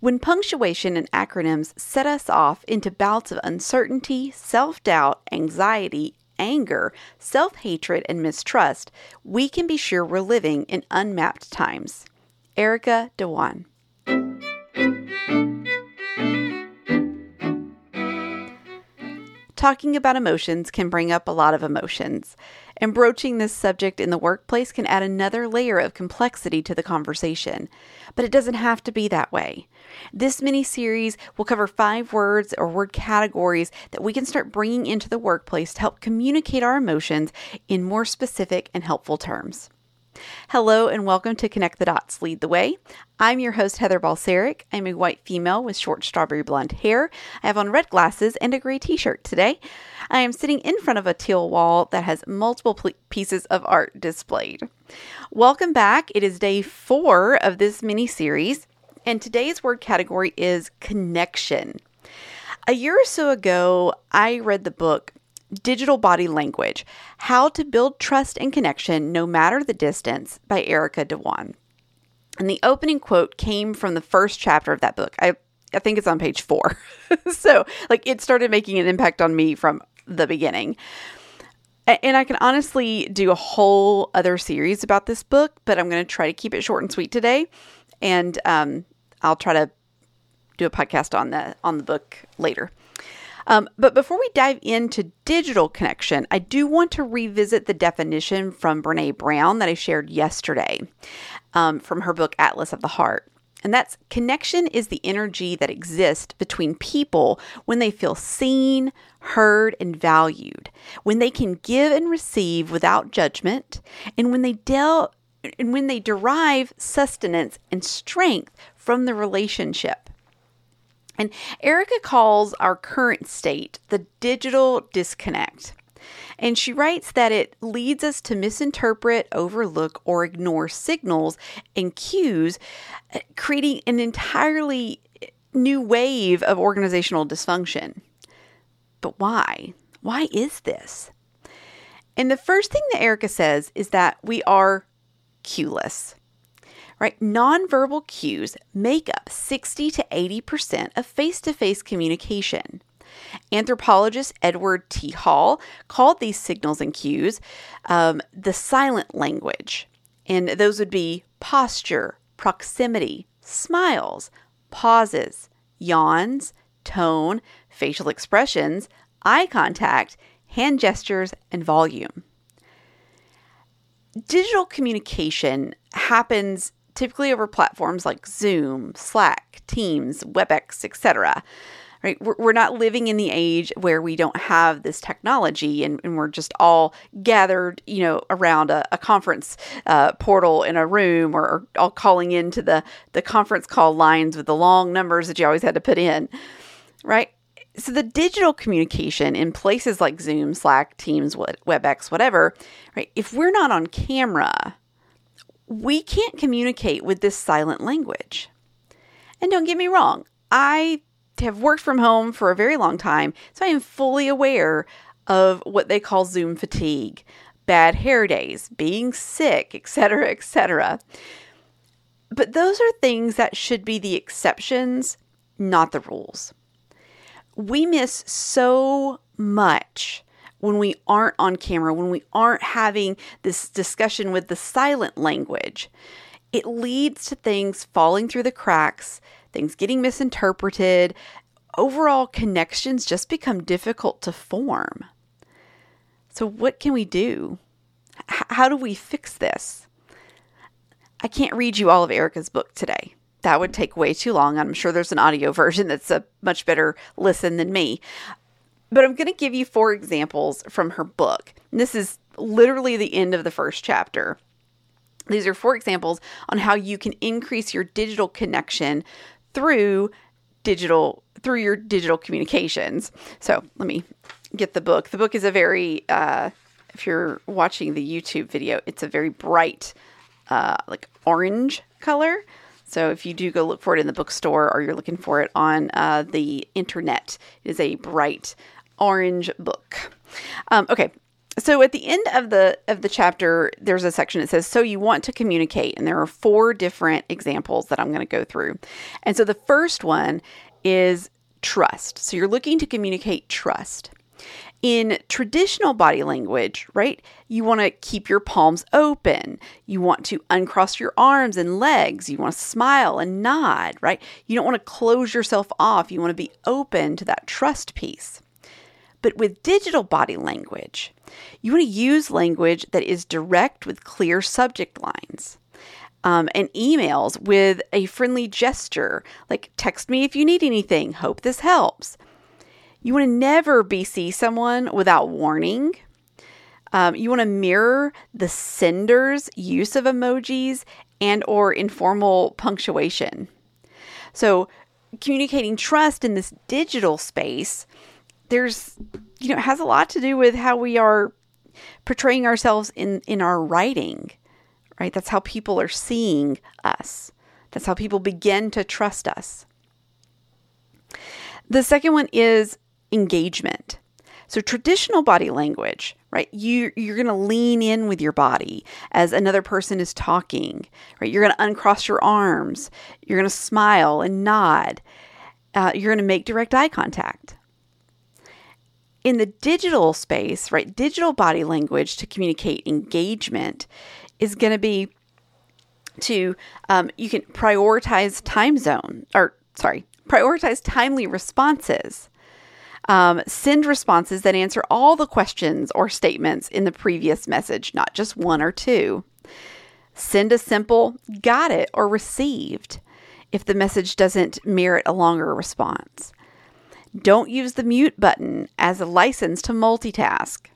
When punctuation and acronyms set us off into bouts of uncertainty, self-doubt, anxiety, anger, self-hatred, and mistrust, we can be sure we're living in unmapped times. Erica Dhawan. Talking about emotions can bring up a lot of emotions, and broaching this subject in the workplace can add another layer of complexity to the conversation. But it doesn't have to be that way. This mini-series will cover 5 words or word categories that we can start bringing into the workplace to help communicate our emotions in more specific and helpful terms. Hello and welcome to Connect the Dots, Lead the Way. I'm your host, Heather Balseric. I'm a white female with short strawberry blonde hair. I have on red glasses and a gray t-shirt today. I am sitting in front of a teal wall that has multiple pieces of art displayed. Welcome back. It is day 4 of this mini-series, and today's word category is connection. A year or so ago, I read the book Digital Body Language, How to Build Trust and Connection No Matter the Distance by Erica Dhawan. And the opening quote came from the first chapter of that book. I think it's on page 4. So it started making an impact on me from the beginning. And I can honestly do a whole other series about this book, but I'm going to try to keep it short and sweet today. And I'll try to do a podcast on the book later. But before we dive into digital connection, I do want to revisit the definition from Brené Brown that I shared yesterday from her book, Atlas of the Heart. And that's connection is the energy that exists between people when they feel seen, heard, and valued, when they can give and receive without judgment, and when they derive sustenance and strength from the relationship. And Erica calls our current state the digital disconnect. And she writes that it leads us to misinterpret, overlook, or ignore signals and cues, creating an entirely new wave of organizational dysfunction. But why? Why is this? And the first thing that Erica says is that we are cueless. Right? Nonverbal cues make up 60 to 80% of face-to-face communication. Anthropologist Edward T. Hall called these signals and cues the silent language. And those would be posture, proximity, smiles, pauses, yawns, tone, facial expressions, eye contact, hand gestures, and volume. Digital communication happens typically over platforms like Zoom, Slack, Teams, Webex, etc. Right? We're not living in the age where we don't have this technology and we're just all gathered, around a conference portal in a room or all calling into the conference call lines with the long numbers that you always had to put in, right? So the digital communication in places like Zoom, Slack, Teams, Webex, whatever, right? If we're not on camera, we can't communicate with this silent language. And don't get me wrong, I have worked from home for a very long time, so I am fully aware of what they call Zoom fatigue, bad hair days, being sick, etc., etc. But those are things that should be the exceptions, not the rules. We miss so much when we aren't on camera, when we aren't having this discussion with the silent language. It leads to things falling through the cracks, things getting misinterpreted. Overall, connections just become difficult to form. So what can we do? How do we fix this? I can't read you all of Erica's book today. That would take way too long. I'm sure there's an audio version that's a much better listen than me. But I'm going to give you 4 examples from her book. And this is literally the end of the first chapter. These are 4 examples on how you can increase your digital connection through your digital communications. So let me get the book. The book is a very, if you're watching the YouTube video, it's a very bright, orange color. So if you do go look for it in the bookstore or you're looking for it on the internet, it is a bright orange book. Okay, So at the end of the chapter, there's a section that says, so you want to communicate. And there are four different examples that I'm going to go through. And so the first one is trust. So you're looking to communicate trust. In traditional body language, right, you want to keep your palms open. You want to uncross your arms and legs. You want to smile and nod, right? You don't want to close yourself off. You want to be open to that trust piece. But with digital body language, you want to use language that is direct with clear subject lines. And emails with a friendly gesture, like text me if you need anything, hope this helps. You want to never BC someone without warning. You want to mirror the sender's use of emojis and or informal punctuation. So communicating trust in this digital space, it has a lot to do with how we are portraying ourselves in our writing. Right? That's how people are seeing us. That's how people begin to trust us. The second one is engagement. So traditional body language, right? You're going to lean in with your body as another person is talking, right? You're going to uncross your arms. You're going to smile and nod. You're going to make direct eye contact. In the digital space, right? Digital body language to communicate engagement is going to be to, you can prioritize prioritize timely responses. Send responses that answer all the questions or statements in the previous message, not just one or two. Send a simple, got it, or received if the message doesn't merit a longer response. Don't use the mute button as a license to multitask.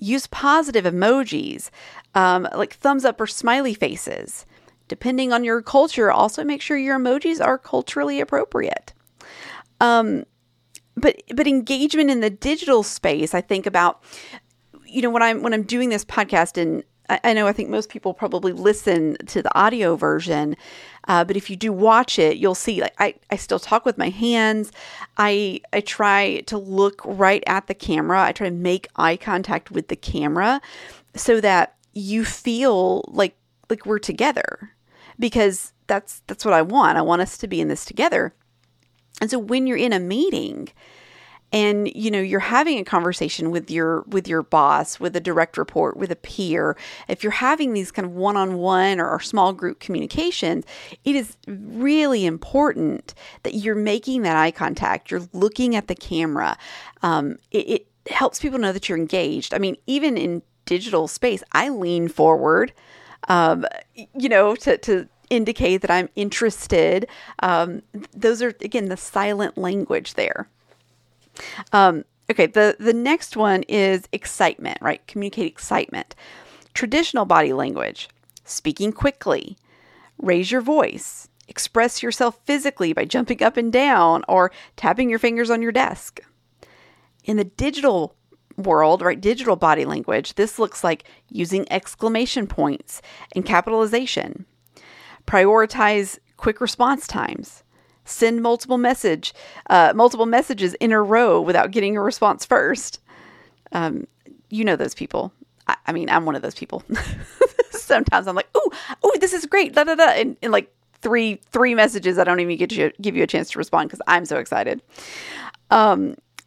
Use positive emojis, like thumbs up or smiley faces. Depending on your culture, also make sure your emojis are culturally appropriate. But engagement in the digital space, I think about, when I'm doing this podcast, and I know I think most people probably listen to the audio version, but if you do watch it, you'll see like I still talk with my hands. I try to look right at the camera. I try to make eye contact with the camera so that you feel like we're together, because that's what I want. I want us to be in this together. And so when you're in a meeting and, you're having a conversation with your boss, with a direct report, with a peer, if you're having these kind of one-on-one or small group communications, it is really important that you're making that eye contact. You're looking at the camera. It helps people know that you're engaged. I mean, even in digital space, I lean forward, to indicate that I'm interested. Those are, again, the silent language there. Okay. The next one is excitement, right? Communicate excitement. Traditional body language, speaking quickly, raise your voice, express yourself physically by jumping up and down or tapping your fingers on your desk. In the digital world, right? Digital body language. This looks like using exclamation points and capitalization. Prioritize quick response times. Send multiple messages in a row without getting a response first. Those people. I mean, I'm one of those people. Sometimes I'm like, oh, this is great. Da, da, da. And like three messages. I don't even give you a chance to respond because I'm so excited.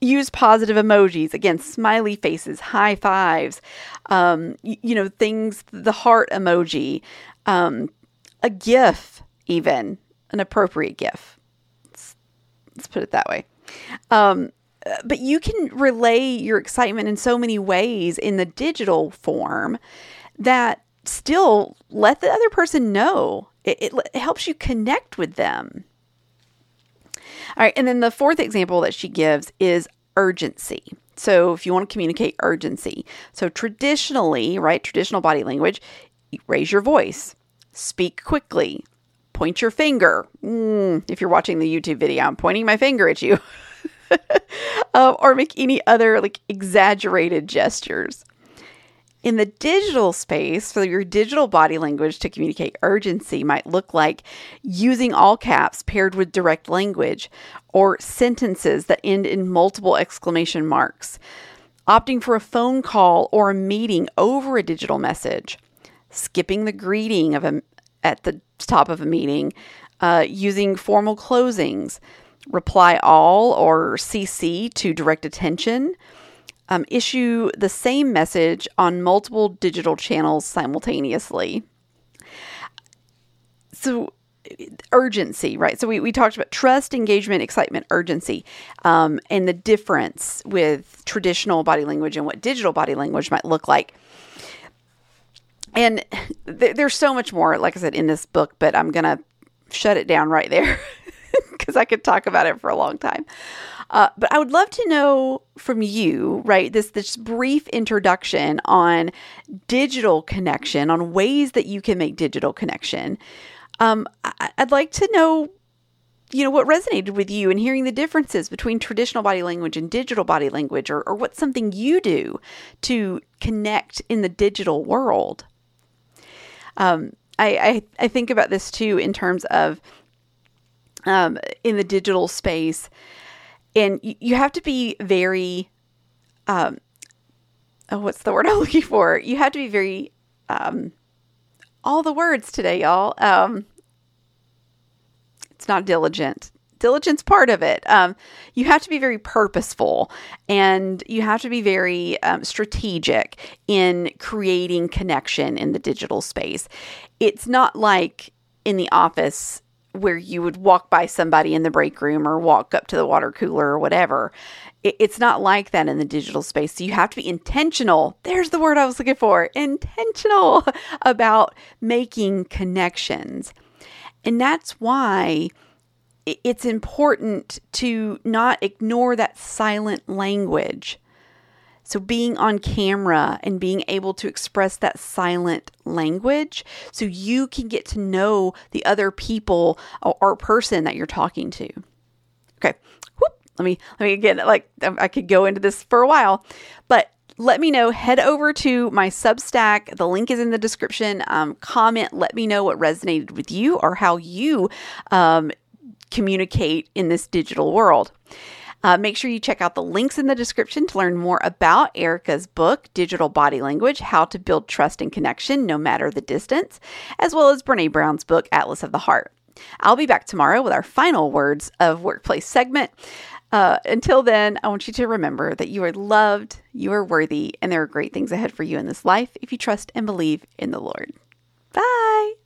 Use positive emojis, again, smiley faces, high fives, things, the heart emoji, a GIF, even an appropriate GIF. Let's put it that way. But you can relay your excitement in so many ways in the digital form that still let the other person know. It helps you connect with them. All right. And then the fourth example that she gives is urgency. So if you want to communicate urgency, so traditionally, right, traditional body language, raise your voice, speak quickly, point your finger. If you're watching the YouTube video, I'm pointing my finger at you. Or make any other like exaggerated gestures. In the digital space, so your digital body language to communicate urgency might look like using all caps paired with direct language or sentences that end in multiple exclamation marks opting for a phone call or a meeting over a digital message, skipping the greeting of at the top of a meeting, using formal closings, reply all or CC to direct attention, issue the same message on multiple digital channels simultaneously. So urgency, right? So we talked about trust, engagement, excitement, urgency, and the difference with traditional body language and what digital body language might look like. And there's so much more, like I said, in this book, but I'm going to shut it down right there because I could talk about it for a long time. But I would love to know from you, right, this brief introduction on digital connection, on ways that you can make digital connection. I'd like to know, what resonated with you and hearing the differences between traditional body language and digital body language, or what's something you do to connect in the digital world. I think about this too in terms of in the digital space, and you have to be very, what's the word I'm looking for? You have to be very, all the words today, y'all. It's not diligent. Diligence part of it. You have to be very purposeful, and you have to be very strategic in creating connection in the digital space. It's not like in the office where you would walk by somebody in the break room or walk up to the water cooler or whatever. It's not like that in the digital space. So you have to be intentional. There's the word I was looking for. Intentional about making connections. And that's why it's important to not ignore that silent language. So being on camera and being able to express that silent language so you can get to know the other people or person that you're talking to. Okay. Whoop. Let me again, like I could go into this for a while, but let me know, head over to my Substack. The link is in the description. Comment, let me know what resonated with you or how you communicate in this digital world. Make sure you check out the links in the description to learn more about Erica's book, Digital Body Language, How to Build Trust and Connection No Matter the Distance, as well as Brené Brown's book, Atlas of the Heart. I'll be back tomorrow with our final Words of Workplace segment. Until then, I want you to remember that you are loved, you are worthy, and there are great things ahead for you in this life if you trust and believe in the Lord. Bye.